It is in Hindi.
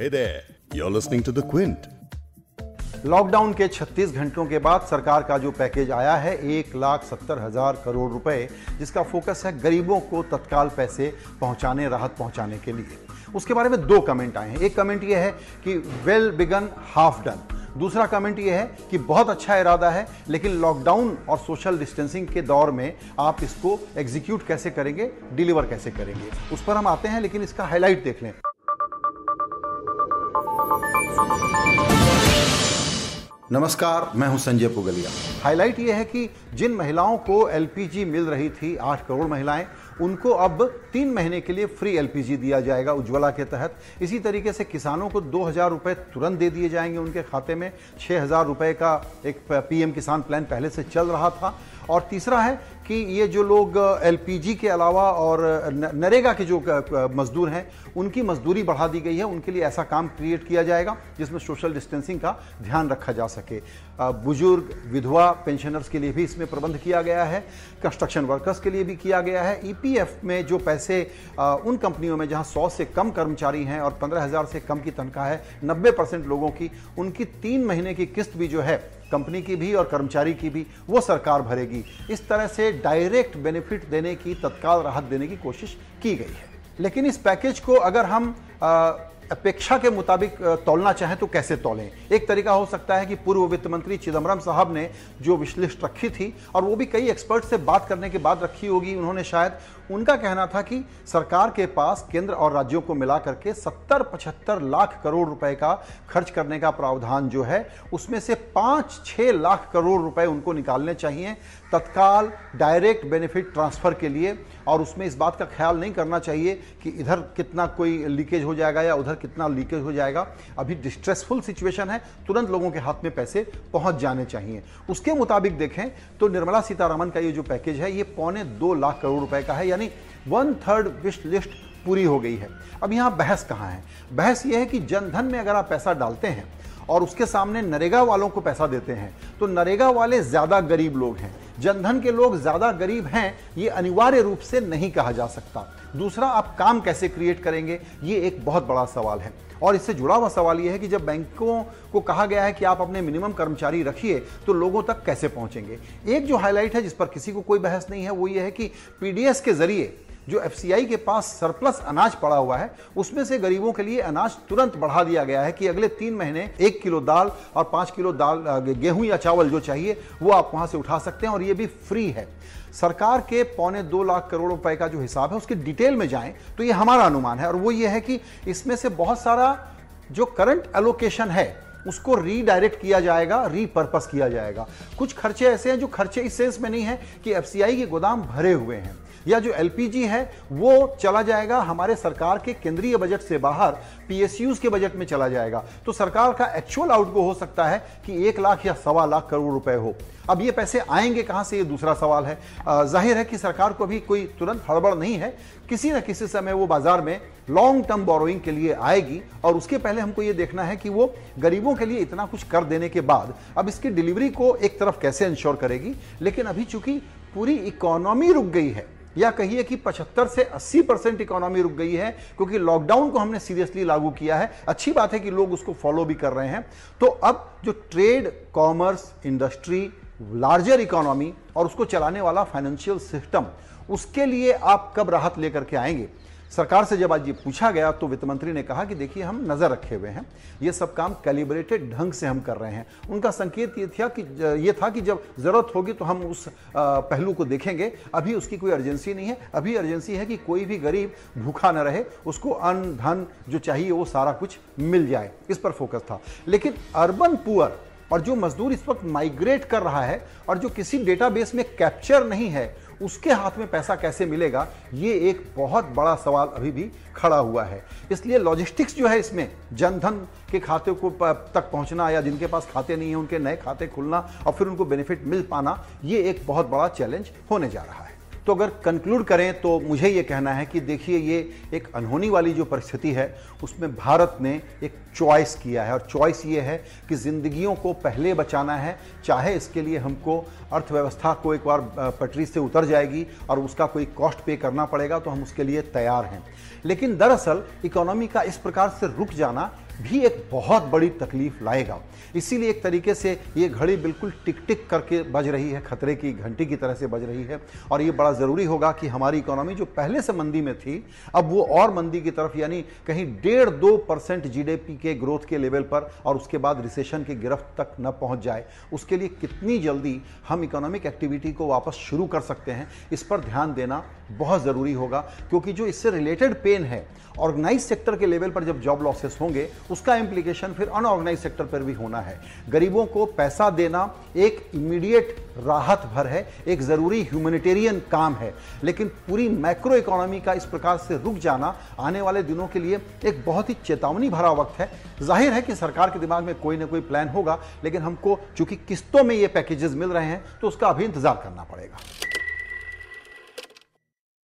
Hey there, you're listening to the Quint. Lockdown के 36 घंटों के बाद सरकार का जो पैकेज आया है 1,70,000 करोड़ रुपए, जिसका फोकस है गरीबों को तत्काल पैसे पहुंचाने, राहत पहुंचाने के लिए। उसके बारे में दो कमेंट आए हैं। एक कमेंट यह है कि वेल बिगन हाफ डन, दूसरा कमेंट यह है कि बहुत अच्छा इरादा है, लेकिन लॉकडाउन और सोशल डिस्टेंसिंग के दौर में आप इसको एग्जीक्यूट कैसे करेंगे, डिलीवर कैसे करेंगे, उस पर हम आते हैं। लेकिन इसका हाईलाइट देख लें। नमस्कार, मैं हूं संजय पुगलिया। हाईलाइट यह है कि जिन महिलाओं को एलपीजी मिल रही थी, 8 करोड़ महिलाएं, उनको अब 3 महीने के लिए फ्री एलपीजी दिया जाएगा उज्ज्वला के तहत। इसी तरीके से किसानों को 2,000 रुपये तुरंत दे दिए जाएंगे उनके खाते में। 6,000 रुपये का एक पीएम किसान प्लान पहले से चल रहा था। और तीसरा है कि ये जो लोग एलपीजी के अलावा और नरेगा के जो मजदूर हैं, उनकी मजदूरी बढ़ा दी गई है। उनके लिए ऐसा काम क्रिएट किया जाएगा जिसमें सोशल डिस्टेंसिंग का ध्यान रखा जा सके। बुजुर्ग, विधवा पेंशनर्स के लिए भी इसमें प्रबंध किया गया है। कंस्ट्रक्शन वर्कर्स के लिए भी किया गया है। ईपीएफ में जो पैसे उन कंपनियों में जहां 100 से कम कर्मचारी हैं और 15,000 से कम की तनख्वाह है 90% लोगों की, उनकी 3 महीने की किस्त भी जो है, कंपनी की भी और कर्मचारी की भी, वो सरकार भरेगी। इस तरह से डायरेक्ट बेनिफिट देने की, तत्काल राहत देने की कोशिश की गई है। लेकिन इस पैकेज को अगर हम अपेक्षा के मुताबिक तौलना चाहें तो कैसे तौलें? एक तरीका हो सकता है कि पूर्व वित्त मंत्री चिदम्बरम साहब ने जो विश्लेषण रखी थी, और वो भी कई एक्सपर्ट से बात करने के बाद रखी होगी उन्होंने शायद, उनका कहना था कि सरकार के पास केंद्र और राज्यों को मिला करके 70-75 लाख करोड़ रुपए का खर्च करने का प्रावधान जो है, उसमें से 5-6 लाख करोड़ रुपए उनको निकालने चाहिए तत्काल डायरेक्ट बेनिफिट ट्रांसफर के लिए। और उसमें इस बात का ख्याल नहीं करना चाहिए कि इधर कितना कोई लीकेज हो जाएगा या उधर कितना लीकेज हो जाएगा। अभी डिस्ट्रेसफुल सिचुएशन है, तुरंत लोगों के हाथ में पैसे पहुंच जाने चाहिए। उसके मुताबिक देखें तो निर्मला सीतारमन का ये जो पैकेज है, ये 2.25 लाख करोड़ रुपए का है, यानी 1/3 विश लिस्ट पूरी हो गई है। अब यहां बहस कहां है? बहस यह है कि जनधन में अगर आप पैसा डालते हैं और उसके सामने नरेगा वालों को पैसा देते हैं, तो नरेगा वाले ज्यादा गरीब लोग हैं, जनधन के लोग ज्यादा गरीब हैं, ये अनिवार्य रूप से नहीं कहा जा सकता। दूसरा, आप काम कैसे क्रिएट करेंगे, ये एक बहुत बड़ा सवाल है। और इससे जुड़ा हुआ सवाल यह है कि जब बैंकों को कहा गया है कि आप अपने मिनिमम कर्मचारी रखिए, तो लोगों तक कैसे पहुंचेंगे? एक जो हाईलाइट है जिस पर किसी को कोई बहस नहीं है, वो ये है कि पीडीएस के जरिए जो एफसीआई के पास सरप्लस अनाज पड़ा हुआ है, उसमें से गरीबों के लिए अनाज तुरंत बढ़ा दिया गया है कि अगले 3 महीने 1 किलो दाल और 5 किलो दाल, गेहूं या चावल जो चाहिए, वो आप वहां से उठा सकते हैं, और ये भी फ्री है। सरकार के 2.25 लाख करोड़ रुपए का जो हिसाब है, उसके डिटेल में जाएं तो ये हमारा अनुमान है, और वो ये है कि इसमें से बहुत सारा जो करंट एलोकेशन है उसको रीडायरेक्ट किया जाएगा, रीपर्पस किया जाएगा। कुछ खर्चे ऐसे हैं जो खर्चे इस सेंस में नहीं है कि एफसीआई के गोदाम भरे हुए हैं, या जो एलपीजी है वो चला जाएगा हमारे सरकार के केंद्रीय बजट से बाहर पीएसयूज के बजट में चला जाएगा। तो सरकार का एक्चुअल आउटगो हो सकता है कि 1 लाख या सवा लाख करोड़ रुपए हो। अब ये पैसे आएंगे कहां से, ये दूसरा सवाल है। जाहिर है कि सरकार को भी कोई तुरंत हड़बड़ नहीं है, किसी न किसी समय वो बाजार में लॉन्ग टर्म बोरोइंग के लिए आएगी, और उसके पहले हमको ये देखना है कि वो गरीबों के लिए इतना कुछ कर देने के बाद अब इसकी डिलीवरी को एक तरफ कैसे इंश्योर करेगी। लेकिन अभी चूंकि पूरी इकोनॉमी रुक गई है, या कहिए कि 75 से 80% इकोनॉमी रुक गई है, क्योंकि लॉकडाउन को हमने सीरियसली लागू किया है, अच्छी बात है कि लोग उसको फॉलो भी कर रहे हैं, तो अब जो trade, commerce, industry, larger economy और उसको चलाने वाला फाइनेंशियल सिस्टम, उसके लिए आप कब राहत लेकर के आएंगे? सरकार से जब आज ये पूछा गया तो वित्त मंत्री ने कहा कि देखिए, हम नज़र रखे हुए हैं, ये सब काम कैलिब्रेटेड ढंग से हम कर रहे हैं। उनका संकेत ये था कि जब ज़रूरत होगी तो हम उस पहलू को देखेंगे, अभी उसकी कोई अर्जेंसी नहीं है। अभी अर्जेंसी है कि कोई भी गरीब भूखा न रहे, उसको अन्न, धन जो चाहिए वो सारा कुछ मिल जाए, इस पर फोकस था। लेकिन अर्बन पुअर और जो मजदूर इस वक्त माइग्रेट कर रहा है और जो किसी डेटाबेस में कैप्चर नहीं है, उसके हाथ में पैसा कैसे मिलेगा, ये एक बहुत बड़ा सवाल अभी भी खड़ा हुआ है। इसलिए लॉजिस्टिक्स जो है, इसमें जनधन के खाते को तक पहुंचना, या जिनके पास खाते नहीं हैं उनके नए खाते खुलना और फिर उनको बेनिफिट मिल पाना, ये एक बहुत बड़ा चैलेंज होने जा रहा है। तो अगर कंक्लूड करें तो मुझे ये कहना है कि देखिए, ये एक अनहोनी वाली जो परिस्थिति है, उसमें भारत ने एक चॉइस किया है, और चॉइस ये है कि ज़िंदगियों को पहले बचाना है, चाहे इसके लिए हमको अर्थव्यवस्था को एक बार पटरी से उतर जाएगी और उसका कोई कॉस्ट पे करना पड़ेगा, तो हम उसके लिए तैयार हैं। लेकिन दरअसल इकोनॉमी का इस प्रकार से रुक जाना भी एक बहुत बड़ी तकलीफ लाएगा। इसीलिए एक तरीके से ये घड़ी बिल्कुल टिक टिक करके बज रही है, खतरे की घंटी की तरह से बज रही है। और ये बड़ा ज़रूरी होगा कि हमारी इकोनॉमी जो पहले से मंदी में थी, अब वो और मंदी की तरफ, यानी कहीं 1.5-2% GDP के ग्रोथ के लेवल पर और उसके बाद रिसेशन के गिरफ्त तक न पहुँच जाए, उसके लिए कितनी जल्दी हम इकोनॉमिक एक्टिविटी को वापस शुरू कर सकते हैं, इस पर ध्यान देना बहुत ज़रूरी होगा। क्योंकि जो इससे रिलेटेड पेन है, ऑर्गेनाइज सेक्टर के लेवल पर जब जॉब लॉसेस होंगे, उसका इम्प्लीकेशन फिर अनऑर्गेनाइज सेक्टर पर भी होना है। गरीबों को पैसा देना एक इमीडिएट राहत भर है, एक ज़रूरी ह्यूमैनिटेरियन काम है, लेकिन पूरी मैक्रो इकोनॉमी का इस प्रकार से रुक जाना आने वाले दिनों के लिए एक बहुत ही चेतावनी भरा वक्त है। जाहिर है कि सरकार के दिमाग में कोई ना कोई प्लान होगा, लेकिन हमको चूंकि किस्तों में ये पैकेजेस मिल रहे हैं तो उसका अभी इंतज़ार करना पड़ेगा।